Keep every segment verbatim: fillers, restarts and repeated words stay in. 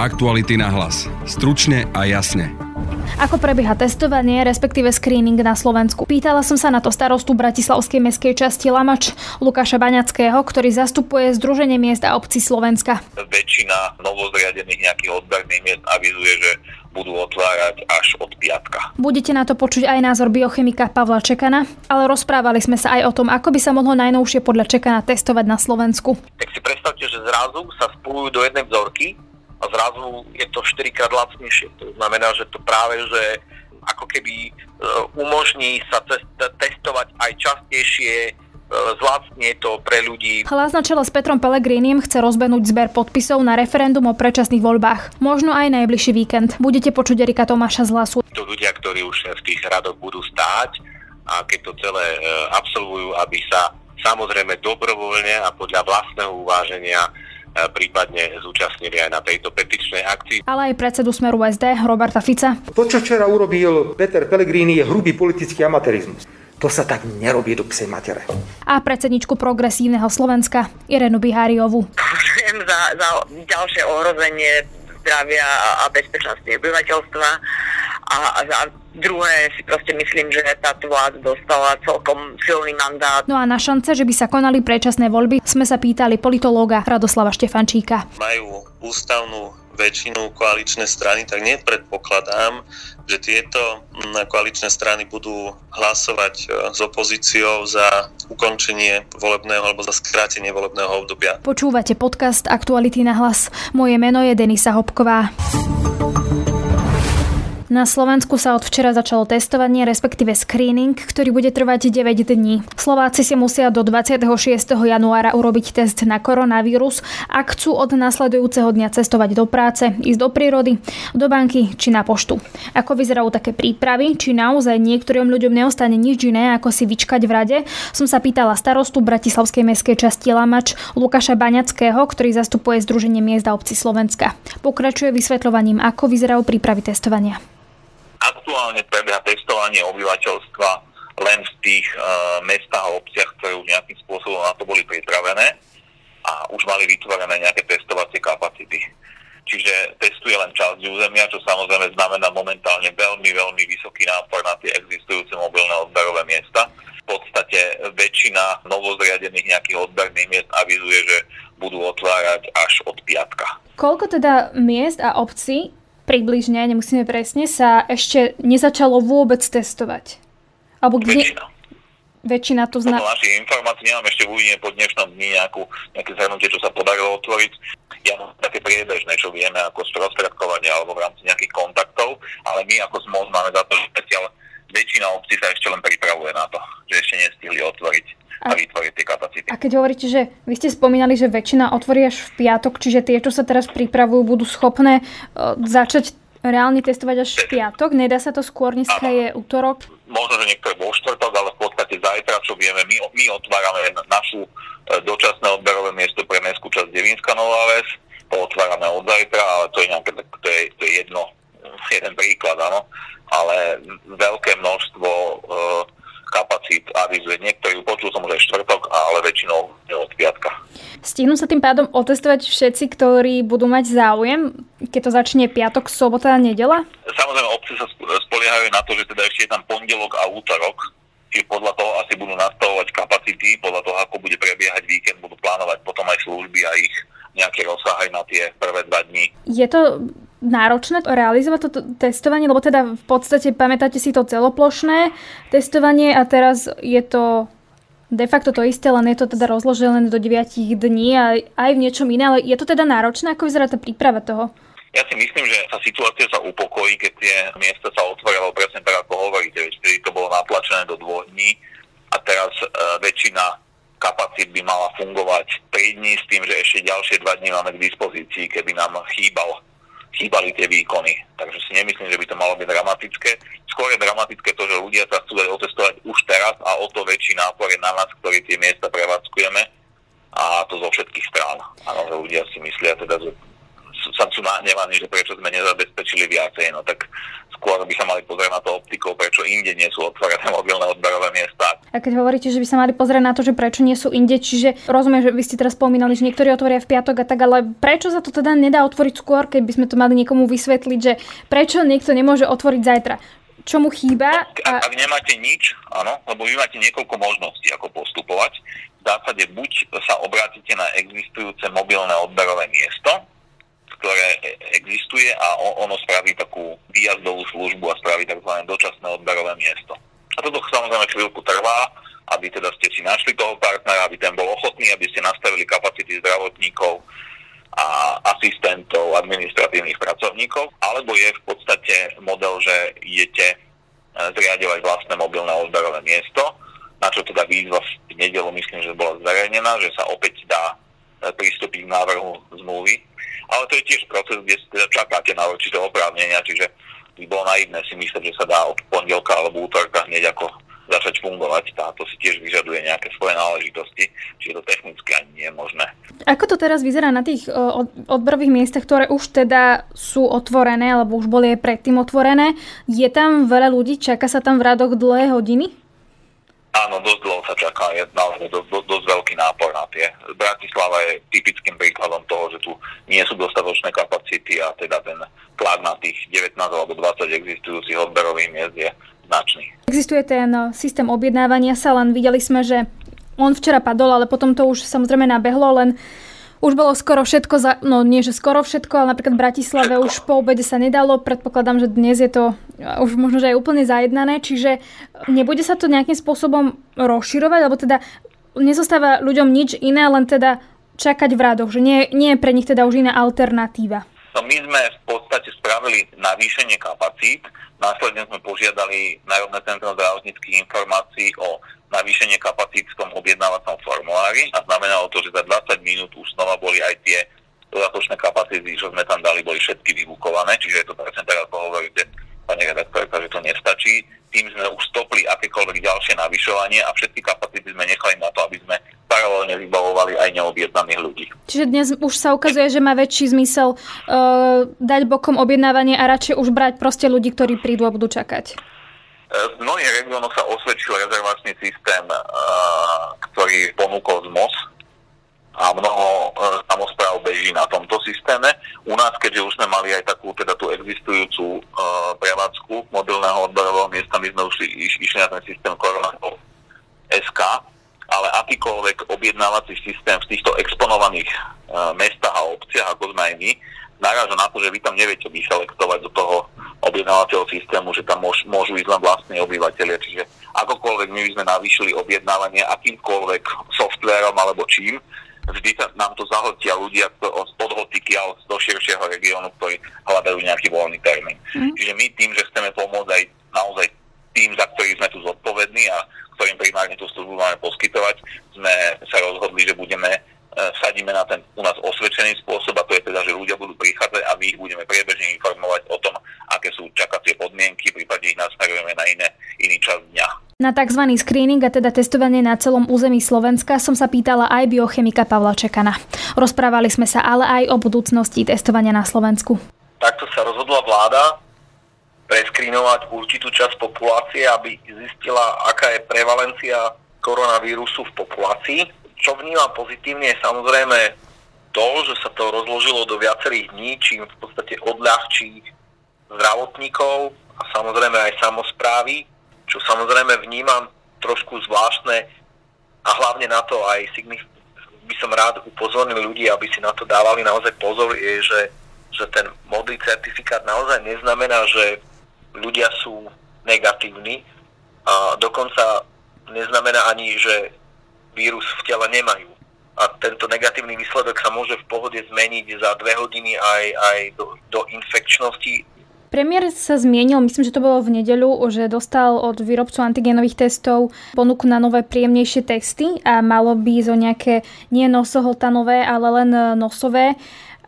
Aktuality na hlas. Stručne a jasne. Ako prebieha testovanie, respektíve screening na Slovensku? Pýtala som sa na to starostu bratislavskej mestskej časti Lamač, Lukáša Baňackého, ktorý zastupuje Združenie miest a obcí Slovenska. Väčšina novozriadených nejakých odberných miest avizuje, že budú otvárať až od piatka. Budete na to počuť aj názor biochemika Pavla Čekana, ale rozprávali sme sa aj o tom, ako by sa mohlo najnovšie podľa Čekana testovať na Slovensku. Tak si predstavte, že zrazu sa spolujú do jednej vzorky a zrazu je to štyrikrát lacnejšie. To znamená, že to práve, že ako keby umožní sa testovať aj častejšie, zlacnie to pre ľudí. Hlas na čele s Petrom Pellegrinim chce rozbehnúť zber podpisov na referendum o predčasných voľbách. Možno aj najbližší víkend. Budete počuť Erika Tomáša z Hlasu. To ľudia, ktorí už v tých radoch budú stáť a keď to celé absolvujú, aby sa samozrejme dobrovoľne a podľa vlastného uváženia prípadne zúčastnili aj na tejto petičnej akcii. Ale aj predsedu Smeru es dé Roberta Fica. To, čo včera urobil Peter Pellegrini, je hrubý politický amatérizmus. To sa tak nerobí do psej matere. A predsedničku Progresívneho Slovenska Irenu Biháriovú. Považujem za, za ďalšie ohrozenie zdravia a bezpečnosti obyvateľstva a, a za druhé si proste myslím, že táto vláda dostala celkom silný mandát. No a na šance, že by sa konali predčasné voľby, sme sa pýtali politológa Radoslava Štefančíka. Majú ústavnú väčšinu koaličné strany, tak nepredpokladám, že tieto koaličné strany budú hlasovať s opozíciou za ukončenie volebného alebo za skrátenie volebného obdobia. Počúvate podcast Aktuality na hlas. Moje meno je Denisa Hopková. Na Slovensku sa od včera začalo testovanie, respektíve screening, ktorý bude trvať deväť dní. Slováci si musia do dvadsiateho šiesteho januára urobiť test na koronavírus, ak chcú od nasledujúceho dňa cestovať do práce, ísť do prírody, do banky či na poštu. Ako vyzerajú také prípravy, či naozaj niektorým ľuďom neostane nič iné, ako si vyčkať v rade, som sa pýtala starostu bratislavskej mestskej časti Lamač Lukáša Baňackého, ktorý zastupuje Združenie miest a obcí Slovenska. Pokračuje vysvetľovaním, ako vyzerajú prípravy testovania. Aktuálne prebieha testovanie obyvateľstva len v tých e, mestách a obciach, ktoré už nejakým spôsobom na to boli pripravené a už mali vytvorené nejaké testovacie kapacity. Čiže testuje len časť územia, čo samozrejme znamená momentálne veľmi, veľmi vysoký nápor na tie existujúce mobilné odberové miesta. V podstate väčšina novozriadených nejakých odberných miest avizuje, že budú otvárať až od piatka. Koľko teda miest a obcí približne, nemusíme presne, sa ešte nezačalo vôbec testovať? Alebo kde... Väčšina. Väčšina to zna... Podľa našich informácií nemám, ešte uvidíme po dnešnom dni nejakú, nejaké zhrnutie, čo sa podarilo otvoriť. Ja mám také priebežné, čo vieme ako sprostredkovanie alebo v rámci nejakých kontaktov, ale my ako SMOS máme za to, že väčšina obcí sa ešte len pripravuje na to, že ešte nestihli otvoriť a, a vytvoriť tie kapacity. A keď hovoríte, že vy ste spomínali, že väčšina otvorí až v piatok, čiže tie, čo sa teraz pripravujú, budú schopné uh, začať reálne testovať až v piatok? Nedá sa to skôr, dneska ano. Je útorok? Možno, že niekto je vo štvrtok, ale v podstate zajtra, čo vieme, my, my otvárame našu dočasné odberové miesto pre mestskú časť Devínska Nová Ves, to otvárame od zajtra, ale to je nejaké, to je, to je jedno, jeden príklad, áno, ale veľké množstvo uh, kapacít avizuje. Niektorý počul som už aj štvrtok, ale väčšinou od piatka. Stihnú sa tým pádom otestovať všetci, ktorí budú mať záujem, keď to začne piatok, sobota a nedeľa? Samozrejme, obce sa spoliehajú na to, že teda ešte je tam pondelok a útorok, čiže podľa toho asi budú nastavovať kapacity, podľa toho, ako bude prebiehať víkend, budú plánovať potom aj služby a ich nejaké rozsahy na tie prvé dva dni. Je to náročné realizovať toto testovanie, lebo teda v podstate pamätáte si to celoplošné testovanie a teraz je to de facto to isté, len je to teda rozložené do deväť dní a aj v niečom iné, ale je to teda náročné, ako vyzerá tá príprava toho? Ja si myslím, že tá situácia sa upokojí, keď tie miesta sa otvorilo presne tak, ako hovoríte, vtedy to bolo natlačené do dvoch dní a teraz e, väčšina kapacít by mala fungovať tri dní s tým, že ešte ďalšie dva dni máme k dispozícii, keby nám chýbal, chýbali tie výkony. Takže si nemyslím, že by to malo byť dramatické. Skôr je dramatické to, že ľudia sa chcú dať otestovať už teraz a o to väčší nápor je na nás, ktorí tie miesta prevádzkujeme a to zo všetkých strán. Áno, že ľudia si myslia teda, že sa sú nahnevaní, že prečo sme nezabezpečili viacej, no tak skôr by sa mali pozrieť na to optikou, prečo inde nie sú otvorené mobilné odberové miesta. A keď hovoríte, že by sa mali pozrieť na to, že prečo nie sú inde, čiže rozumiem, že vy ste teraz spomínali, že niektorí otvoria v piatok a tak, ale prečo sa to teda nedá otvoriť skôr, keď by sme to mali niekomu vysvetliť, že prečo niekto nemôže otvoriť zajtra? Čo mu chýba? Ak, ak nemáte nič, áno, lebo vy máte niekoľko možností, ako postupovať. V zásade buď sa obrátite na existujúce mobilné odberové miesto, ktoré existuje, a ono spraví takú výjazdovú službu a spraví tzv. Dočasné odberové miesto. A toto samozrejme chvíľku trvá, aby teda ste si našli toho partnera, aby ten bol ochotný, aby ste nastavili kapacity zdravotníkov a asistentov, administratívnych pracovníkov, alebo je v podstate model, že idete zriadovať vlastné mobilné odberové miesto, na čo teda výzva v nedeľu, myslím, že bola zverejnená, že sa opäť dá pristúpiť k návrhu zmluvy. Ale to je tiež proces, kde teda čakáte na určité oprávnenia, čiže by bolo naivné si myslieť, že sa dá od pondelka alebo útorka hneď ako začať fungovať. Táto si tiež vyžaduje nejaké svoje náležitosti, čiže to technicky ani nie je možné. Ako to teraz vyzerá na tých odberových miestach, ktoré už teda sú otvorené, alebo už boli aj predtým otvorené? Je tam veľa ľudí? Čaká sa tam v radoch dlhé hodiny? Áno, dosť dlho sa čaká. Je naozaj dosť, dosť veľký nápor na tie. Bratislava je typickým príkladom toho, že tu nie sú dostatočné kapacity a teda ten tlak na tých devätnásť alebo dvadsať existujúcich odberových miest je značný. Existuje ten systém objednávania sa, len videli sme, že on včera padol, ale potom to už samozrejme nabehlo, len už bolo skoro všetko, za, no nie že skoro všetko, ale napríklad v Bratislave všetko. Už po obede sa nedalo, predpokladám, že dnes je to už možno, že aj úplne zajednané, čiže nebude sa to nejakým spôsobom rozširovať, alebo teda nezostáva ľuďom nič iné, len teda čakať v radoch, že nie, nie je pre nich teda už iná alternatíva. No my sme v podstate spravili navýšenie kapacít, následne sme požiadali Národné centrum zdravotníckych informácií o navýšenie kapacít v tom objednávacom formulári a znamenalo to, že za dvadsať minút už znova boli aj tie dodatočné kapacity, čo sme tam dali, boli všetky vybukované, čiže je to presne tak, ako hovoríte, pani redaktorka, že to nestačí. Tým sme už stopli akékoľvek ďalšie navyšovanie a všetky kapacity sme nechali na to, aby sme paralelne vybavovali aj neobjednaných ľudí. Čiže dnes už sa ukazuje, že má väčší zmysel uh, dať bokom objednávanie a radšej už brať proste ľudí, ktorí prídu a budú čakať. V mnohých regiónoch sa osvedčil rezervačný systém, uh, ktorý ponúkol ZMOS a mnoho uh, samospráv beží na tomto systéme. U nás, keďže už sme mali aj takú teda tú existujúcu uh, prevádzku mobilného odberového miesta, my sme už iš, išli na ten systém Corona-es ká, ale akýkoľvek objednávací systém v týchto exponovaných uh, mestách a obciach, ako sme aj my, naráža na to, že vy tam neviete vyselektovať do toho objednávacieho systému, že tam môž, môžu ísť len vlastní obyvateľia. Čiže akokoľvek my by sme navýšili objednávanie akýmkoľvek softvérom alebo čím, vždy sa, nám to zahltia ľudia od Hotykiaľ do širšieho regiónu, ktorí hľadajú nejaký voľný termín. Mm. Čiže my tým, že chceme pomôcť aj naozaj tým, za ktorých sme tu zodpovední a ktorým primárne tú službu máme poskytovať, sme sa rozhodli, že budeme sadíme na ten u nás osvedčený spôsob, a to je teda, že ľudia budú prichádzať a my ich budeme priebežne informovať o tom, aké sú čakacie podmienky, prípadne ich nasmerujeme na iné, iný čas dňa. Na tzv. Screening a teda testovanie na celom území Slovenska som sa pýtala aj biochemika Pavla Čekana. Rozprávali sme sa ale aj o budúcnosti testovania na Slovensku. Takto sa rozhodla vláda preskrínovať určitú časť populácie, aby zistila, aká je prevalencia koronavírusu v populácii. Čo vnímam pozitívne je samozrejme to, že sa to rozložilo do viacerých dní, čím v podstate odľahčí zdravotníkov a samozrejme aj samosprávy, čo samozrejme vnímam trošku zvláštne a hlavne na to aj by som rád upozornil ľudí, aby si na to dávali naozaj pozor, je, že, že ten modrý certifikát naozaj neznamená, že ľudia sú negatívni a dokonca neznamená ani, že vírus v tele nemajú. A tento negatívny výsledok sa môže v pohode zmeniť za dve hodiny aj, aj do, do infekčnosti. Premiér sa zmienil, myslím, že to bolo v nedeľu, že dostal od výrobcu antigenových testov ponuku na nové príjemnejšie testy a malo by zo nejaké nie nosohltanové, ale len nosové,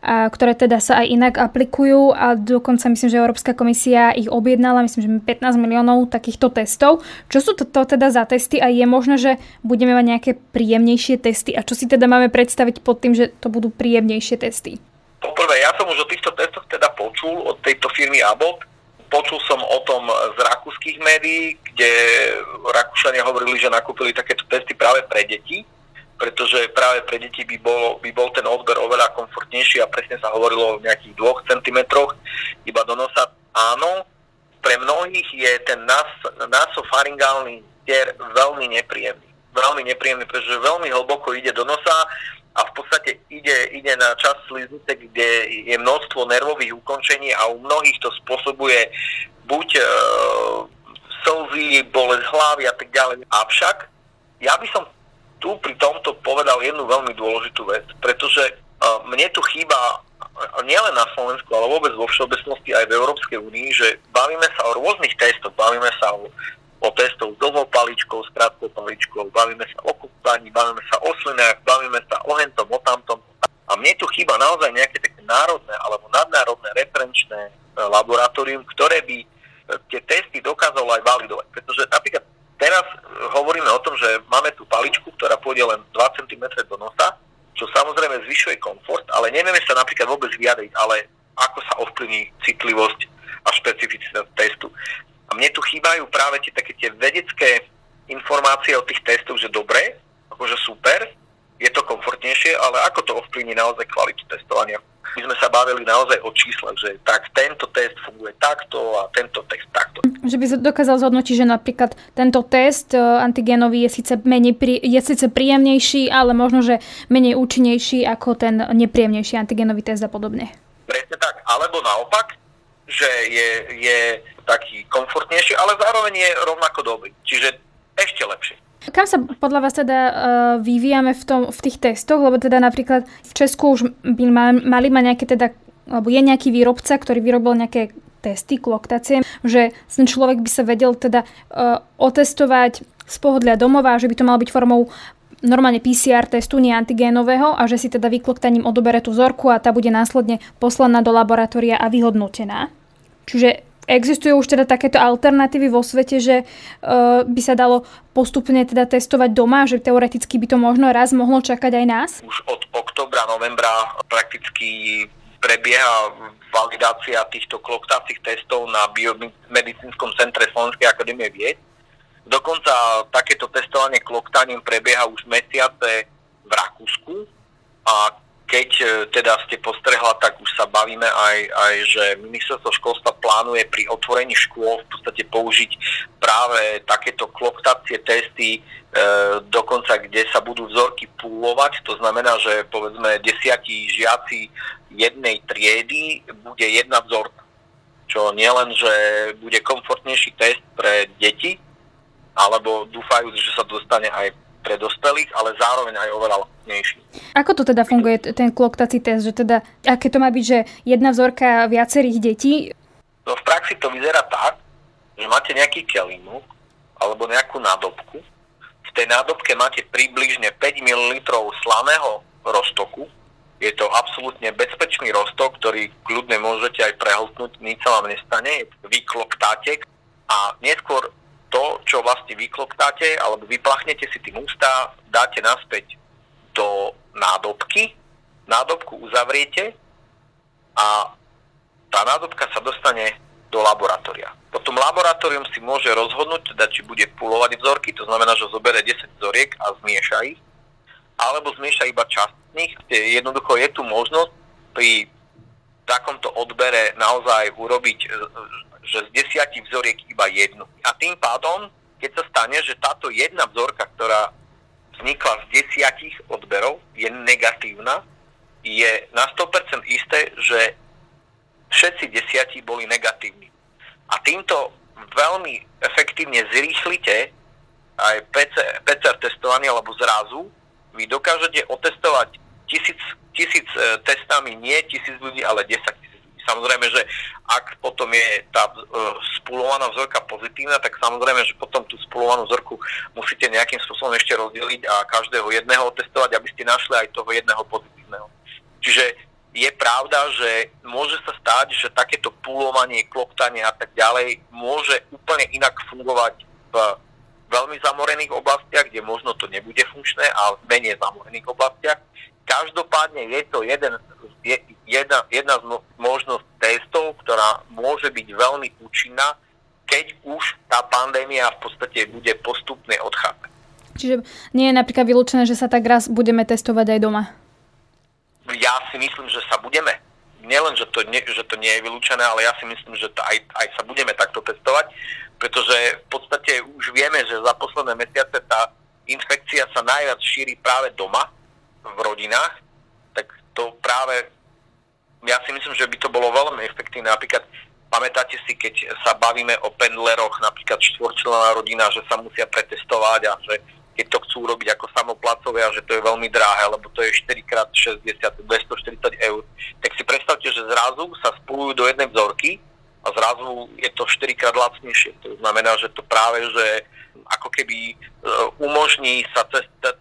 a ktoré teda sa aj inak aplikujú a dokonca myslím, že Európska komisia ich objednala, myslím, že pätnásť miliónov takýchto testov. Čo sú to teda za testy a je možné, že budeme mať nejaké príjemnejšie testy a čo si teda máme predstaviť pod tým, že to budú príjemnejšie testy? Poprvé, ja som už o týchto testoch teda počul od tejto firmy Abbott. Počul som o tom z rakúskych médií, kde Rakúšania hovorili, že nakúpili takéto testy práve pre deti, pretože práve pre deti by bol, by bol ten odber oveľa komfortnejší a presne sa hovorilo o nejakých dvoch centimetroch iba do nosa. Áno, pre mnohých je ten nas, nasofaringálny tier veľmi nepríjemný. Veľmi nepríjemný, pretože veľmi hlboko ide do nosa a v podstate ide, ide na časť sliznice, kde je množstvo nervových ukončení a u mnohých to spôsobuje buď e, slzy, bolesť hlavy a tak ďalej. Avšak ja by som tu pri tomto povedal jednu veľmi dôležitú vec, pretože e, mne tu chýba nielen na Slovensku, ale vôbec vo všeobecnosti aj v Európskej únii, že bavíme sa o rôznych testoch, bavíme sa o o testov s dlhou paličkou, s krátkou paličkou, bavíme sa o kúpaní, bavíme sa o slinách, bavíme sa o hentom, o tamtom. A mne tu chýba naozaj nejaké také národné alebo nadnárodné referenčné laboratórium, ktoré by tie testy dokázalo aj validovať. Pretože napríklad teraz hovoríme o tom, že máme tú paličku, ktorá pôjde len dva centimetre do nosa, čo samozrejme zvyšuje komfort, ale nevieme sa napríklad vôbec vyjadriť, ale ako sa ovplyvní citlivosť a špecifickosť testu. A mne tu chýbajú práve tie také tie vedecké informácie o tých testoch, že dobre, akože super, je to komfortnejšie, ale ako to ovplyvní naozaj kvalitu testovania. My sme sa bavili naozaj o číslach, že tak tento test funguje takto a tento test takto. Že by sa dokázal zhodnotiť, že napríklad tento test antigenový je síce menej prí, je síce príjemnejší, ale možno, že menej účinnejší ako ten nepríjemnejší antigenový test a podobne. Presne tak, alebo naopak, že je, je taký komfortnejší, ale zároveň je rovnako dobrý, čiže ešte lepšie. Kam sa podľa vás teda uh, vyvíjame v, tom, v tých testoch, lebo teda napríklad v Česku už by mali, mali ma nejaké teda, alebo je nejaký výrobca, ktorý vyrobil nejaké testy, kloktácie, že ten človek by sa vedel teda uh, otestovať z pohodlia domova, že by to malo byť formou normálne pé cé er testu, nie antigénového, a že si teda vykloktaním odobere tú vzorku a tá bude následne poslaná do laboratória a vyhodnotená. Čiže existujú už teda takéto alternatívy vo svete, že uh, by sa dalo postupne teda testovať doma, že teoreticky by to možno raz mohlo čakať aj nás? Už od októbra, novembra prakticky prebieha validácia týchto kloktacích testov na Biomedicínskom centre Slovenskej akadémie Vied. Dokonca takéto testovanie kloktaním prebieha už mesiace v Rakúsku a keď teda ste postrehla, tak už sa bavíme aj, aj že ministerstvo školstva plánuje pri otvorení škôl v podstate použiť práve takéto kloktacie testy, e, dokonca kde sa budú vzorky púlovať, to znamená, že povedzme desiatí žiaci jednej triedy bude jedna vzorka, čo nielen, že bude komfortnejší test pre deti, alebo dúfajú, že sa dostane aj pre dospelých, ale zároveň aj oveľa lacnejší. Ako to teda funguje ten kloktací test? Že teda, aké to má byť, že jedna vzorka viacerých detí? No v praxi to vyzerá tak, že máte nejaký kelímok alebo nejakú nádobku. V tej nádobke máte približne päť mililitrov slaného roztoku. Je to absolútne bezpečný roztok, ktorý kľudne môžete aj prehltnúť, nič sa vám nestane. Vy kloktáte a neskôr to, čo vlastne vykloktáte, alebo vyplachnete si tým ústa, dáte naspäť do nádobky, nádobku uzavriete a tá nádobka sa dostane do laboratória. Potom laboratórium si môže rozhodnúť, teda či bude pulovať vzorky, to znamená, že zoberie desať vzoriek a zmieša ich, alebo zmieša iba časť z nich. Jednoducho je tu možnosť pri takomto odbere naozaj urobiť, že z desiatich vzoriek iba jednu. A tým pádom, keď sa stane, že táto jedna vzorka, ktorá vznikla z desiatich odberov, je negatívna, je na sto percent isté, že všetci desiatí boli negatívni. A týmto veľmi efektívne zrýchlite aj pé cé er testovanie, alebo zrazu vy dokážete otestovať tisíc, tisíc testami, nie tisíc ľudí, ale desať tisíc. Samozrejme, že ak potom je tá spulovaná vzorka pozitívna, tak samozrejme, že potom tú spulovanú vzorku musíte nejakým spôsobom ešte rozdeliť a každého jedného otestovať, aby ste našli aj toho jedného pozitívneho. Čiže je pravda, že môže sa stať, že takéto pulovanie, kloktanie a tak ďalej môže úplne inak fungovať v veľmi zamorených oblastiach, kde možno to nebude funkčné, a v menej zamorených oblastiach. Každopádne je to jeden, je, jedna, jedna z možností testov, ktoré ktorá môže byť veľmi účinná, keď už tá pandémia v podstate bude postupne odchádzať. Čiže nie je napríklad vylúčené, že sa tak raz budeme testovať aj doma? Ja si myslím, že sa budeme. Nielen, že to nie, že to nie je vylúčené, ale ja si myslím, že to aj, aj sa budeme takto testovať, pretože v podstate už vieme, že za posledné mesiace tá infekcia sa najviac šíri práve doma, v rodinách. Tak to práve, ja si myslím, že by to bolo veľmi efektívne. Napríklad, pamätáte si, keď sa bavíme o pendleroch, napríklad štvorčlenná rodina, že sa musia pretestovať a že keď to chcú robiť ako samoplacovia, že to je veľmi drahé, lebo to je štyri krát šesťdesiat, dvestoštyridsať eur, tak si predstavte, že zrazu sa spolujú do jednej vzorky a zrazu je to štyrikrát lacnejšie. To znamená, že to práve, že ako keby umožní sa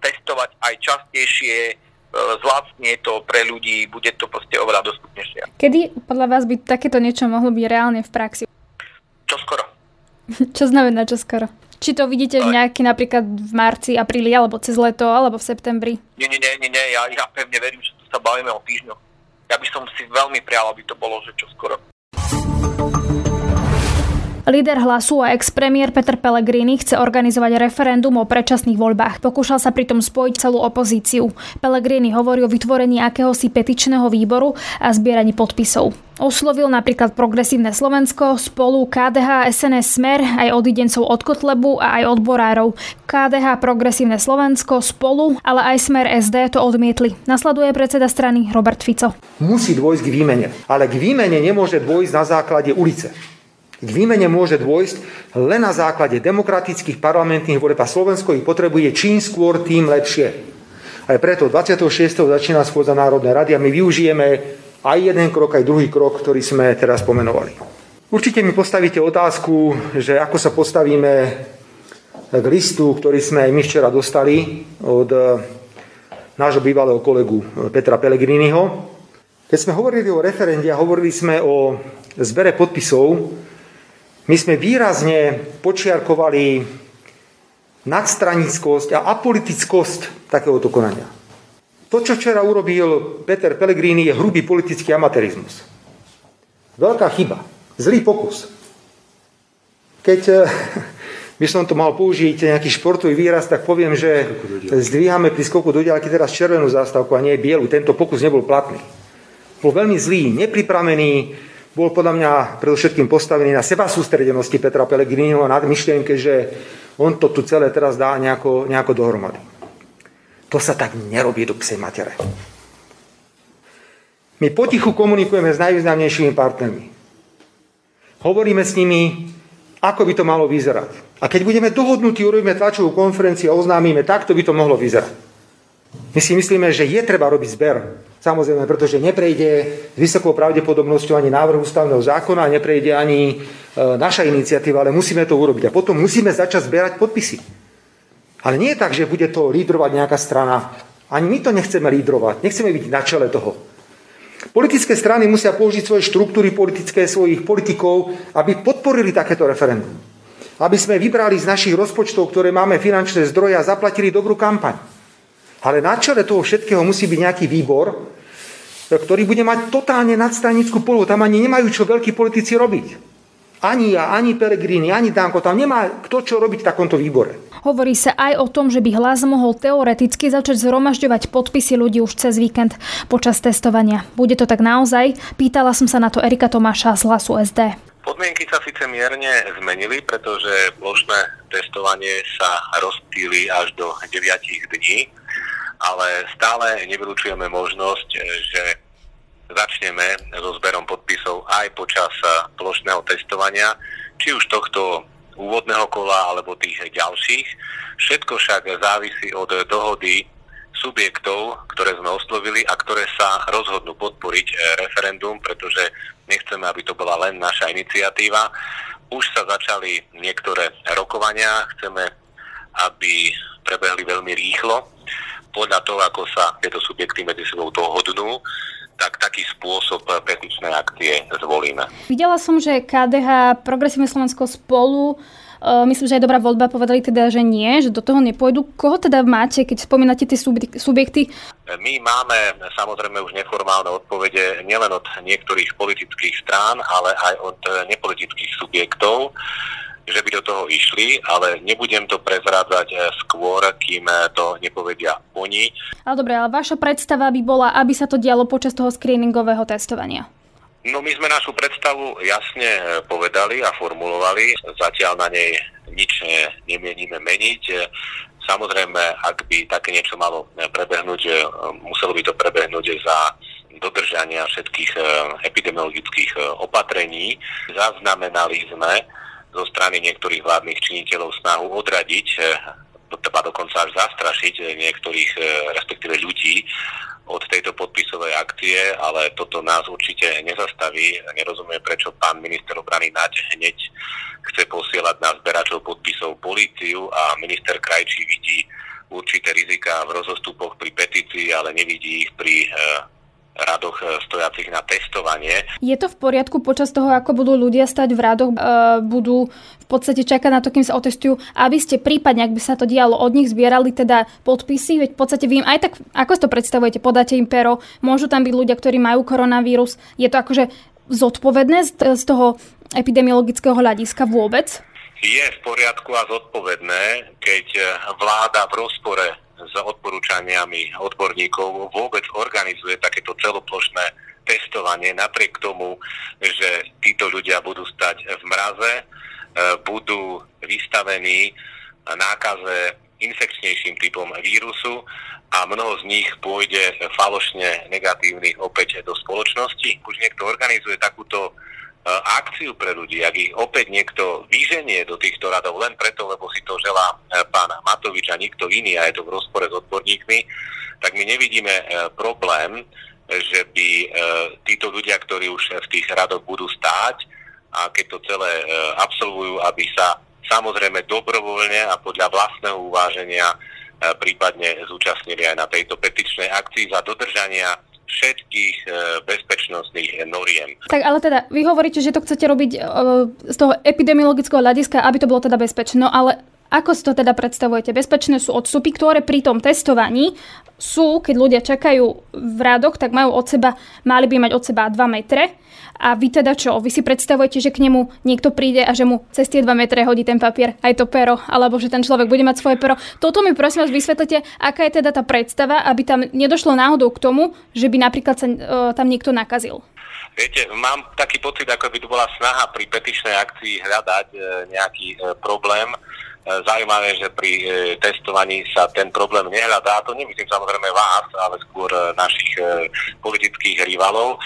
testovať aj častejšie, zlacnie to pre ľudí, bude to proste oveľa dostupnejšie. Kedy podľa vás by takéto niečo mohlo byť reálne v praxi? Čoskoro. Čo znamená čoskoro? Či to vidíte v nejaký napríklad v marci, apríli, alebo cez leto, alebo v septembri? Nie, nie, nie, nie, ja, ja pevne verím, že tu sa bavíme o týždňoch. Ja by som si veľmi prial, aby to bolo, že čo skoro. Líder Hlasu a ex-premiér Peter Pellegrini chce organizovať referendum o predčasných voľbách. Pokúšal sa pritom spojiť celú opozíciu. Pellegrini hovorí o vytvorení akéhosi petičného výboru a zbieraní podpisov. Oslovil napríklad Progresívne Slovensko, Spolu, ká dé há, es en es, Smer, aj odidencov od Kotlebu a aj odborárov. ká dé há, Progresívne Slovensko, Spolu, ale aj Smer es dé to odmietli. Nasleduje predseda strany Robert Fico. Musí dôjsť k výmene, ale k výmene nemôže dôjsť na základe ulice. K výmene môže dôjsť len na základe demokratických parlamentných volieb a Slovensko ich potrebuje čím skôr, tým lepšie. Aj preto dvadsiateho šiesteho začína schôdza Národnej rady a my využijeme aj jeden krok, aj druhý krok, ktorý sme teraz pomenovali. Určite mi postavíte otázku, že ako sa postavíme k listu, ktorý sme aj my včera dostali od nášho bývalého kolegu Petra Pellegriniho. Keď sme hovorili o referende a hovorili sme o zbere podpisov, my sme výrazne počiarkovali nadstranickosť a apolitickosť takéhoto konania. To, čo včera urobil Peter Pellegrini, je hrubý politický amatérizmus. Veľká chyba. Zlý pokus. Keď by som to mal použiť nejaký športový výraz, tak poviem, že zdvíhame pri skoku do diaľky teraz červenú zástavku a nie bielu. Tento pokus nebol platný. Bol veľmi zlý, nepripravený, bol podľa mňa predovšetkým postavený na sebasústredenosti Petra Pellegriniho a na myšlienke, že on to tu celé teraz dá nejako, nejako dohromady. To sa tak nerobí do psej matere. My potichu komunikujeme s najvýznamnejšími partnermi. Hovoríme s nimi, ako by to malo vyzerať. A keď budeme dohodnutí, urobíme tlačovú konferenciu a oznámime, takto by to mohlo vyzerať. My si myslíme, že je treba robiť zber. Samozrejme, pretože neprejde s vysokou pravdepodobnosťou ani návrh ústavného zákona, neprejde ani naša iniciatíva, ale musíme to urobiť. A potom musíme začať zbierať podpisy. Ale nie je tak, že bude to lídrovať nejaká strana. Ani my to nechceme lídrovať. Nechceme byť na čele toho. Politické strany musia použiť svoje štruktúry politické, svojich politikov, aby podporili takéto referendum. Aby sme vybrali z našich rozpočtov, ktoré máme finančné zdroje a zaplatili dobrú kampaň. Ale na čele toho všetkého musí byť nejaký výbor, ktorý bude mať totálne nadstranickú polohu. Tam ani nemajú čo veľkí politici robiť. Ani ja, ani Pellegrini, ani Danko, tam nemá kto čo robiť v takomto výbore. Hovorí sa aj o tom, že by Hlas mohol teoreticky začať zhromažďovať podpisy ľudí už cez víkend počas testovania. Bude to tak naozaj? Pýtala som sa na to Erika Tomáša z Hlasu es dé. Podmienky sa síce mierne zmenili, pretože plošné testovanie sa rozptýli až do deväť dní, ale stále nevylučujeme možnosť, že začneme so zberom podpisov aj počas plošného testovania, či už tohto úvodného kola alebo tých ďalších. Všetko však závisí od dohody subjektov, ktoré sme oslovili a ktoré sa rozhodnú podporiť referendum, pretože nechceme, aby to bola len naša iniciatíva. Už sa začali niektoré rokovania, chceme, aby prebehli veľmi rýchlo. Podľa toho, ako sa tieto subjekty medzi sebou dohodnú, tak taký spôsob petičnej akcie zvolíme. Videla som, že ká dé há, Progresívne Slovensko, Spolu Myslím, že aj Dobrá voľba povedali teda, že nie, že do toho nepôjdu. Koho teda máte, keď spomínate tie subjekty? My máme samozrejme už neformálne odpovede nielen od niektorých politických strán, ale aj od nepolitických subjektov, že by do toho išli, ale nebudem to prezrádzať skôr, kým to nepovedia oni. Ale dobre, ale vaša predstava by bola, aby sa to dialo počas toho screeningového testovania? No my sme našu predstavu jasne povedali a formulovali. Zatiaľ na nej nič nemienime meniť. Samozrejme, ak by také niečo malo prebehnúť, muselo by to prebehnúť za dodržania všetkých epidemiologických opatrení. Zaznamenali sme zo strany niektorých vládnych činiteľov snahu odradiť, treba dokonca až zastrašiť niektorých, respektíve ľudí od tejto podpisovej akcie, ale toto nás určite nezastaví. Nerozumiem, prečo pán minister obrany Naď hneď chce posielať na zberačov podpisov políciu a minister Krajčí vidí určité rizika v rozostupoch pri petícii, ale nevidí ich pri radoch stojacich na testovanie. Je to v poriadku počas toho, ako budú ľudia stať v radoch, e, budú v podstate čakať na to, kým sa otestujú, aby ste prípadne, ak by sa to dialo, od nich zbierali teda podpisy, veď v podstate vy im aj tak, ako si to predstavujete, podáte im pero, môžu tam byť ľudia, ktorí majú koronavírus, je to akože zodpovedné z toho epidemiologického hľadiska vôbec? Je v poriadku a zodpovedné, keď vláda v rozpore s odporúčaniami odborníkov vôbec organizuje takéto celoplošné testovanie napriek tomu, že títo ľudia budú stať v mraze, budú vystavení nákaze infekčnejším typom vírusu a mnoho z nich pôjde falošne negatívnych opäť do spoločnosti. Už niekto organizuje takúto akciu pre ľudí, ak ich opäť niekto vyženie do týchto radov len preto, lebo si to želá pán Matovič a nikto iný a je to v rozpore s odborníkmi, tak my nevidíme problém, že by títo ľudia, ktorí už v tých radoch budú stáť a keď to celé absolvujú, aby sa samozrejme dobrovoľne a podľa vlastného uváženia prípadne zúčastnili aj na tejto petičnej akcii za dodržania všetkých bezpečnostných noriem. Tak ale teda, vy hovoríte, že to chcete robiť z toho epidemiologického hľadiska, aby to bolo teda bezpečné, no ale ako si to teda predstavujete? Bezpečné sú odstupy, ktoré pri tom testovaní sú, keď ľudia čakajú v radoch, tak majú od seba, mali by mať od seba dva metre. A vy teda čo? Vy si predstavujete, že k nemu niekto príde a že mu cez tie dva metre hodí ten papier, aj to pero, alebo že ten človek bude mať svoje pero. Toto mi prosím vás vysvetlite, aká je teda tá predstava, aby tam nedošlo náhodou k tomu, že by napríklad sa e, tam niekto nakazil. Viete, mám taký pocit, ako by tu bola snaha pri petičnej akcii hľadať e, nejaký e, problém. Zaujímavé, že pri e, testovaní sa ten problém nehľadá. To nemyslím samozrejme vás, ale skôr e, našich e, politických rivalov.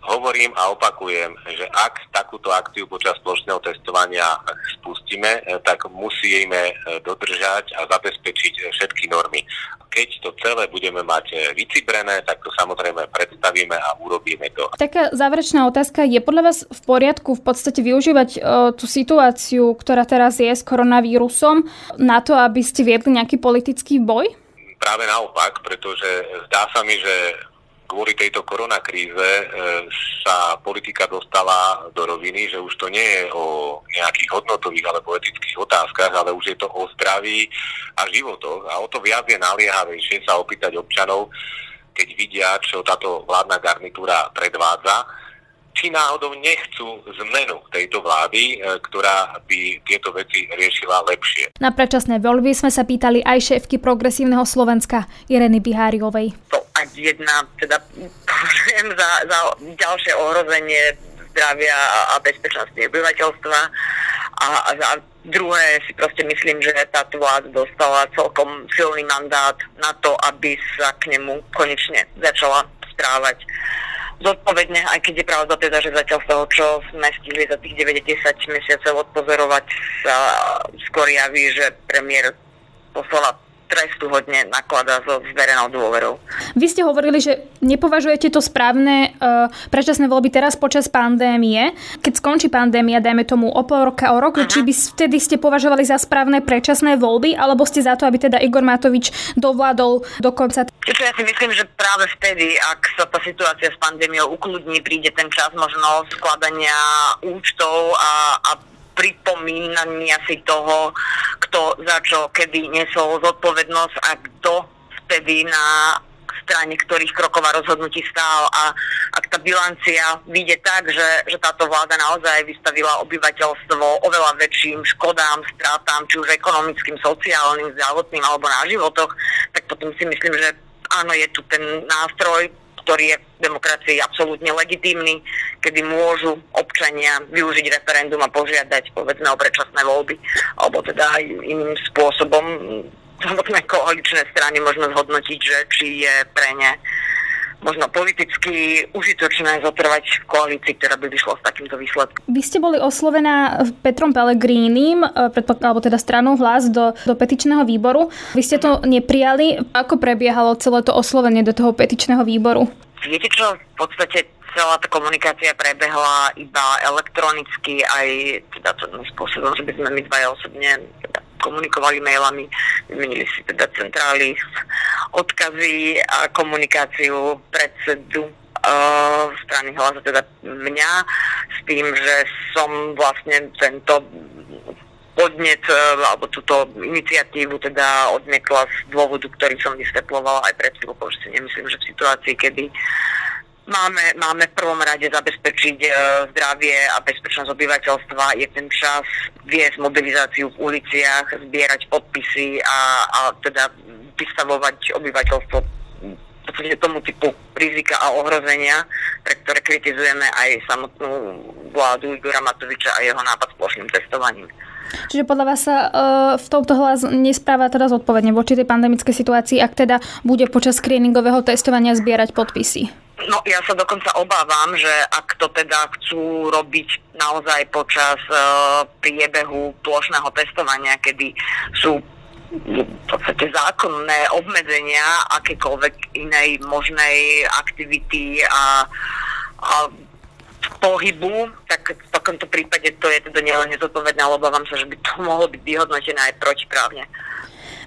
Hovorím a opakujem, že ak takúto akciu počas spoločného testovania spustíme, e, tak musíme e, dodržať a zabezpečiť všetky normy. Keď to celé budeme mať vycibrené, tak to samozrejme predstavíme a urobíme to. Taká záverečná otázka. Je podľa vás v poriadku v podstate využívať e, tú situáciu, ktorá teraz je s koronavírusom, na to, aby ste viedli nejaký politický boj? Práve naopak, pretože zdá sa mi, že kvôli tejto koronakríze e, sa politika dostala do roviny, že už to nie je o nejakých hodnotových alebo etických otázkach, ale už je to o zdraví a životoch. A o to viac je naliehavejšie sa opýtať občanov, keď vidia, čo táto vládna garnitúra predvádza, či náhodou nechcú zmenu tejto vlády, e, ktorá by tieto veci riešila lepšie. Na predčasné voľby sme sa pýtali aj šéfky Progresívneho Slovenska Ireny Biháriovej. A jedna, teda považujem za, za ďalšie ohrozenie zdravia a bezpečnosti obyvateľstva a, a za druhé si proste myslím, že táto vláda dostala celkom silný mandát na to, aby sa k nemu konečne začala správať zodpovedne, aj keď je pravda teda, že zatiaľ z toho, čo sme stihli za tých deväť desať mesiacov odpozorovať, sa skôr javí, že premiér poslala trestuhodne nakladá so zverenou dôverou. Vy ste hovorili, že nepovažujete to správne e, predčasné voľby teraz počas pandémie. Keď skončí pandémia, dajme tomu o pol roka, o rok, uh-huh. či by vtedy ste považovali za správne predčasné voľby, alebo ste za to, aby teda Igor Matovič dovládol do konca? Čiže ja si myslím, že práve vtedy, ak sa tá situácia s pandémiou ukludní, príde ten čas možno skladania účtov a, a pripomínania si toho, kto za čo kedy nesol zodpovednosť a kto vtedy na strane ktorých krokov a rozhodnutí stál. A ak tá bilancia vyjde tak, že, že táto vláda naozaj vystavila obyvateľstvo oveľa väčším škodám, stratám, či už ekonomickým, sociálnym, zdravotným alebo na životoch, tak potom si myslím, že áno, je tu ten nástroj, ktorý je v demokracii absolútne legitímny, kedy môžu občania využiť referendum a požiadať povedzme o predčasné voľby, alebo teda iným spôsobom samotné koaličné strany možno zhodnotiť, že či je pre ne možno politicky užitočné zotrvať v koalícii, ktorá by vyšla s takýmto výsledkom. Vy ste boli oslovená Petrom Pellegrínim, alebo teda stranou Hlas do, do petičného výboru. Vy ste to neprijali. Ako prebiehalo celé to oslovenie do toho petičného výboru? Viete čo, v podstate celá tá komunikácia prebehla iba elektronicky, aj teda tým spôsobom, že by sme my dvaja osobne teda komunikovali mailami, vymenili si teda centrály, odkazy a komunikáciu predsedu uh, strany Hlas, teda mňa, s tým, že som vlastne tento podnet uh, alebo túto iniciatívu teda odmietla z dôvodu, ktorý som vysvetľovala aj pred chvíľou, že si nemyslím, že v situácii, kedy Máme, máme v prvom rade zabezpečiť e, zdravie a bezpečnosť obyvateľstva. Je ten čas viesť mobilizáciu v uliciach, zbierať podpisy a, a teda vystavovať obyvateľstvo tomu typu rizika a ohrozenia, pre ktoré kritizujeme aj samotnú vládu Igora Matoviča a jeho nápad s plošným testovaním. Čiže podľa vás sa e, v tomto Hlas nespráva teda zodpovedne voči tej pandemickej situácii, ak teda bude počas screeningového testovania zbierať podpisy? No ja sa dokonca obávam, že ak to teda chcú robiť naozaj počas uh, priebehu plošného testovania, kedy sú v podstate zákonné obmedzenia akékoľvek inej možnej aktivity a, a pohybu, tak v takomto prípade to je teda nielen nezodpovedné, ale obávam sa, že by to mohlo byť vyhodnotené aj protiprávne.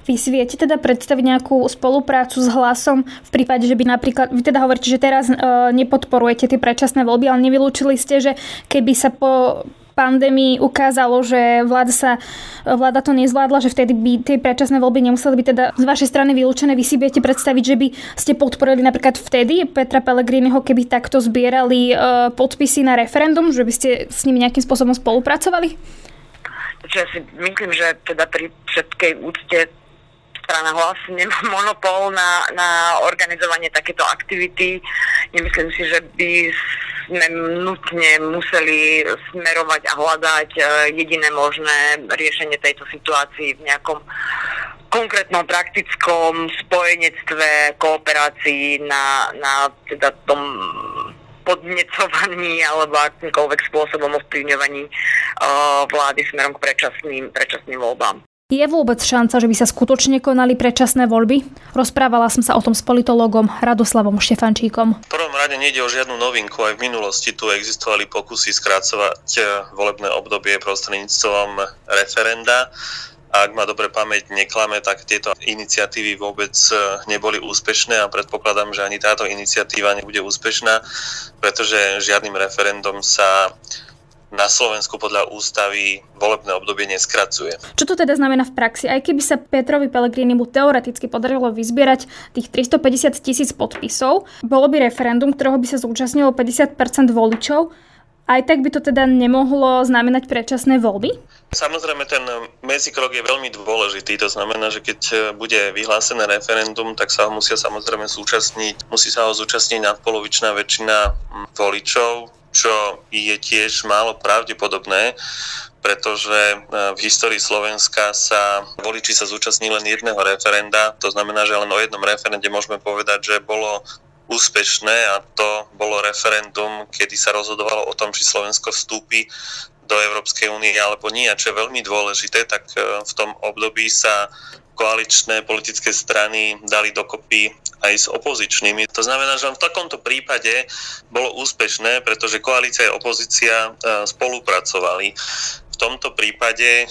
Vy si viete teda predstaviť nejakú spoluprácu s Hlasom v prípade, že by napríklad, vy teda hovoríte, že teraz e, nepodporujete tie predčasné voľby, ale nevylúčili ste, že keby sa po pandémii ukázalo, že vláda, sa, vláda to nezvládla, že vtedy by tie predčasné voľby nemuseli byť teda z vašej strany vylúčené. Vy si viete predstaviť, že by ste podporili napríklad vtedy Petra Pellegriniho, keby takto zbierali e, podpisy na referendum, že by ste s nimi nejakým spôsobom spolupracovali? Ja si myslím, že teda pri všetkej úcte strana Hlas nemá monopol na, na organizovanie takéto aktivity. Nemyslím si, že by sme nutne museli smerovať a hľadať jediné možné riešenie tejto situácii v nejakom konkrétnom praktickom spojenectve, kooperácii na, na teda tom podnecovaní alebo akýmkoľvek spôsobom ovplyvňovaní uh, vlády smerom k predčasným, predčasným voľbám. Je vôbec šanca, že by sa skutočne konali predčasné voľby? Rozprávala som sa o tom s politológom Radoslavom Štefančíkom. V prvom rade nejde o žiadnu novinku. Aj v minulosti tu existovali pokusy skrácovať volebné obdobie prostredníctvom referenda. A ak ma dobre pamäť neklame, tak tieto iniciatívy vôbec neboli úspešné a predpokladám, že ani táto iniciatíva nebude úspešná, pretože žiadnym referendom sa na Slovensku podľa ústavy volebné obdobie neskracuje. Čo to teda znamená v praxi? Aj keby sa Petrovi Pellegrinimu teoreticky podarilo vyzbierať tých tristopäťdesiat tisíc podpisov, bolo by referendum, ktorého by sa zúčastnilo päťdesiat percent voličov, aj tak by to teda nemohlo znamenať predčasné voľby? Samozrejme, ten medzikrok je veľmi dôležitý. To znamená, že keď bude vyhlásené referendum, tak sa ho musia samozrejme zúčastniť. Musí sa ho zúčastniť nadpolovičná väčšina voličov, čo je tiež málo pravdepodobné, pretože v histórii Slovenska sa voliči sa zúčastní len jedného referenda. To znamená, že len o jednom referende môžeme povedať, že bolo úspešné a to bolo referendum, kedy sa rozhodovalo o tom, či Slovensko vstúpi do Európskej únie alebo nie. A čo je veľmi dôležité, tak v tom období sa koaličné politické strany dali dokopy aj s opozičnými. To znamená, že v takomto prípade bolo úspešné, pretože koalícia a opozícia spolupracovali. V tomto prípade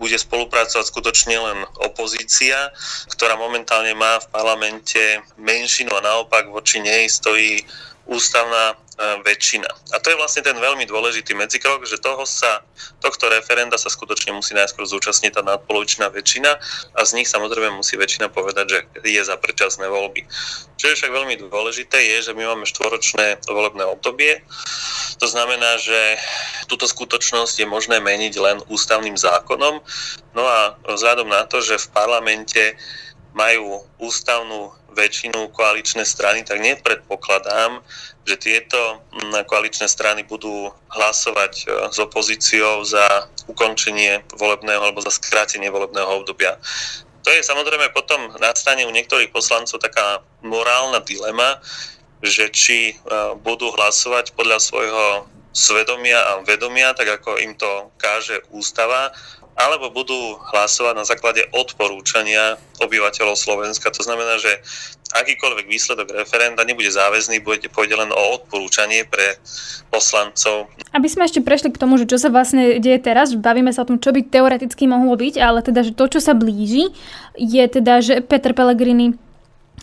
bude spolupracovať skutočne len opozícia, ktorá momentálne má v parlamente menšinu a naopak voči nej stojí ústavná väčšina. A to je vlastne ten veľmi dôležitý medzikrok, že toho sa, tohto referenda sa skutočne musí najskôr zúčastniť tá nadpolovičná väčšina a z nich samozrejme musí väčšina povedať, že je za predčasné voľby. Čo je však veľmi dôležité je, že my máme štvoročné volebné obdobie. To znamená, že túto skutočnosť je možné meniť len ústavným zákonom. No a vzhľadom na to, že v parlamente majú ústavnú väčšinu koaličné strany, tak nepredpokladám, že tieto koaličné strany budú hlasovať s opozíciou za ukončenie volebného alebo za skrátenie volebného obdobia. To je samozrejme potom nastane u niektorých poslancov taká morálna dilema, že či budú hlasovať podľa svojho svedomia a vedomia, tak ako im to káže ústava, alebo budú hlasovať na základe odporúčania obyvateľov Slovenska. To znamená, že akýkoľvek výsledok referenda nebude záväzný, bude, pôjde len o odporúčanie pre poslancov. Aby sme ešte prešli k tomu, že čo sa vlastne deje teraz, bavíme sa o tom, čo by teoreticky mohlo byť, ale teda, že to, čo sa blíži, je teda, že Peter Pellegrini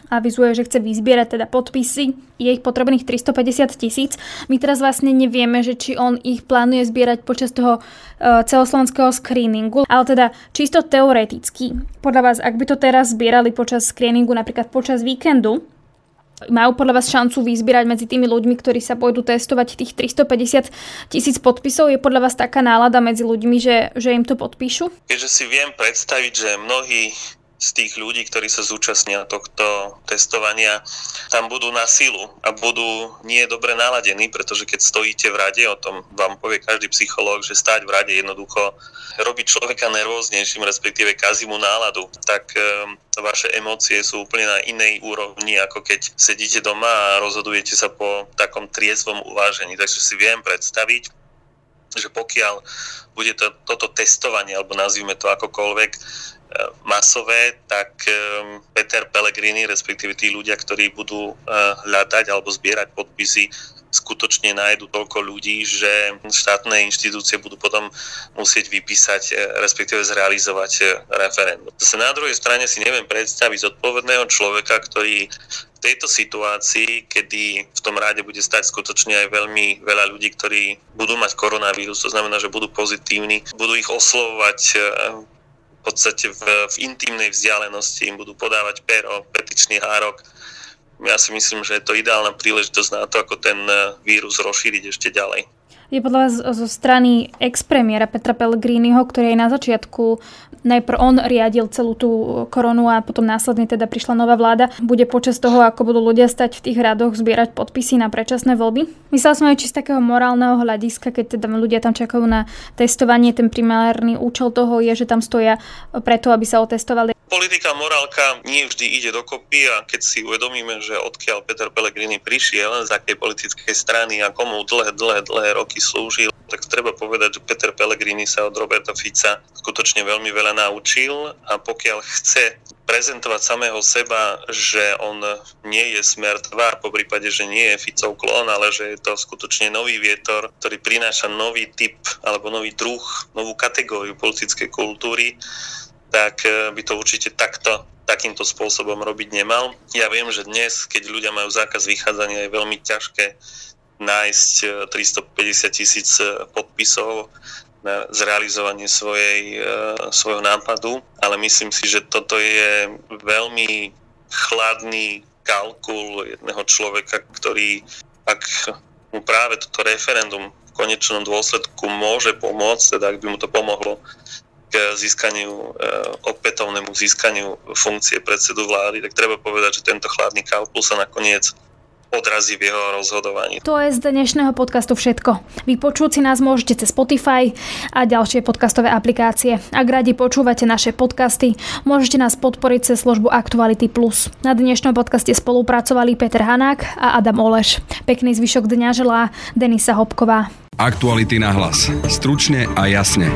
avizuje, že chce vyzbierať teda podpisy, je ich potrebných tristopäťdesiat tisíc. My teraz vlastne nevieme, že či on ich plánuje zbierať počas toho uh, celoslovenského screeningu, ale teda čisto teoreticky. Podľa vás, ak by to teraz zbierali počas screeningu, napríklad počas víkendu, majú podľa vás šancu vyzbierať medzi tými ľuďmi, ktorí sa pôjdu testovať tých tristopäťdesiat tisíc podpisov? Je podľa vás taká nálada medzi ľuďmi, že, že im to podpíšu? Keďže si viem predstaviť, že mnohí z tých ľudí, ktorí sa zúčastnia tohto testovania, tam budú na silu a budú nie dobre naladení, pretože keď stojíte v rade, o tom vám povie každý psychológ, že stáť v rade jednoducho robí človeka nervóznejším, respektíve kazí mu náladu, tak e, vaše emócie sú úplne na inej úrovni, ako keď sedíte doma a rozhodujete sa po takom triezvom uvážení. Takže si viem predstaviť, že pokiaľ bude to, toto testovanie, alebo nazvime to akokoľvek, masové, tak Peter Pellegrini, respektíve tí ľudia, ktorí budú hľadať alebo zbierať podpisy, skutočne nájdu toľko ľudí, že štátne inštitúcie budú potom musieť vypísať, respektíve zrealizovať referendum. Na druhej strane si neviem predstaviť zodpovedného človeka, ktorý v tejto situácii, kedy v tom ráde bude stať skutočne aj veľmi veľa ľudí, ktorí budú mať koronavírus, to znamená, že budú pozitívni, budú ich oslovovať v podstate v, v intimnej vzdialenosti, im budú podávať pero, petičný hárok. Ja si myslím, že je to ideálna príležitosť na to, ako ten vírus rozšíriť ešte ďalej. Je podľa vás zo strany ex-premiéra Petra Pellegriniho, ktorý aj na začiatku najprv on riadil celú tú koronu a potom následne teda prišla nová vláda, bude počas toho, ako budú ľudia stať v tých radoch, zbierať podpisy na predčasné voľby? Myslel som aj či z takého morálneho hľadiska, keď teda ľudia tam čakajú na testovanie, ten primárny účel toho je, že tam stoja preto, aby sa otestovali. Politika, morálka nie vždy ide dokopy a keď si uvedomíme, že odkiaľ Peter Pellegrini prišiel, z akej politickej strany a komu dlhé, dlhé, dlhé roky slúžil, tak treba povedať, že Peter Pellegrini sa od Roberta Fica skutočne veľmi veľa naučil a pokiaľ chce prezentovať samého seba, že on nie je Smer dva, po prípade, že nie je Ficov klón, ale že je to skutočne nový vietor, ktorý prináša nový typ alebo nový druh, novú kategóriu politickej kultúry, tak by to určite takto, takýmto spôsobom robiť nemal. Ja viem, že dnes, keď ľudia majú zákaz vychádzania, je veľmi ťažké nájsť tristopäťdesiat tisíc podpisov na zrealizovanie svojej, svojho nápadu, ale myslím si, že toto je veľmi chladný kalkul jedného človeka, ktorý, ak mu práve toto referendum v konečnom dôsledku môže pomôcť, teda ak by mu to pomohlo, k získaniu, opätovnému získaniu funkcie predsedu vlády, tak treba povedať, že tento chladný kalkul sa nakoniec odrazí v jeho rozhodovaní. To je z dnešného podcastu všetko. Vypočuť si nás môžete cez Spotify a ďalšie podcastové aplikácie. Ak radi počúvate naše podcasty, môžete nás podporiť cez službu Aktuality Plus. Na dnešnom podcaste spolupracovali Peter Hanák a Adam Oleš. Pekný zvyšok dňa želá Denisa Hopková. Aktuality na hlas. Stručne a jasne.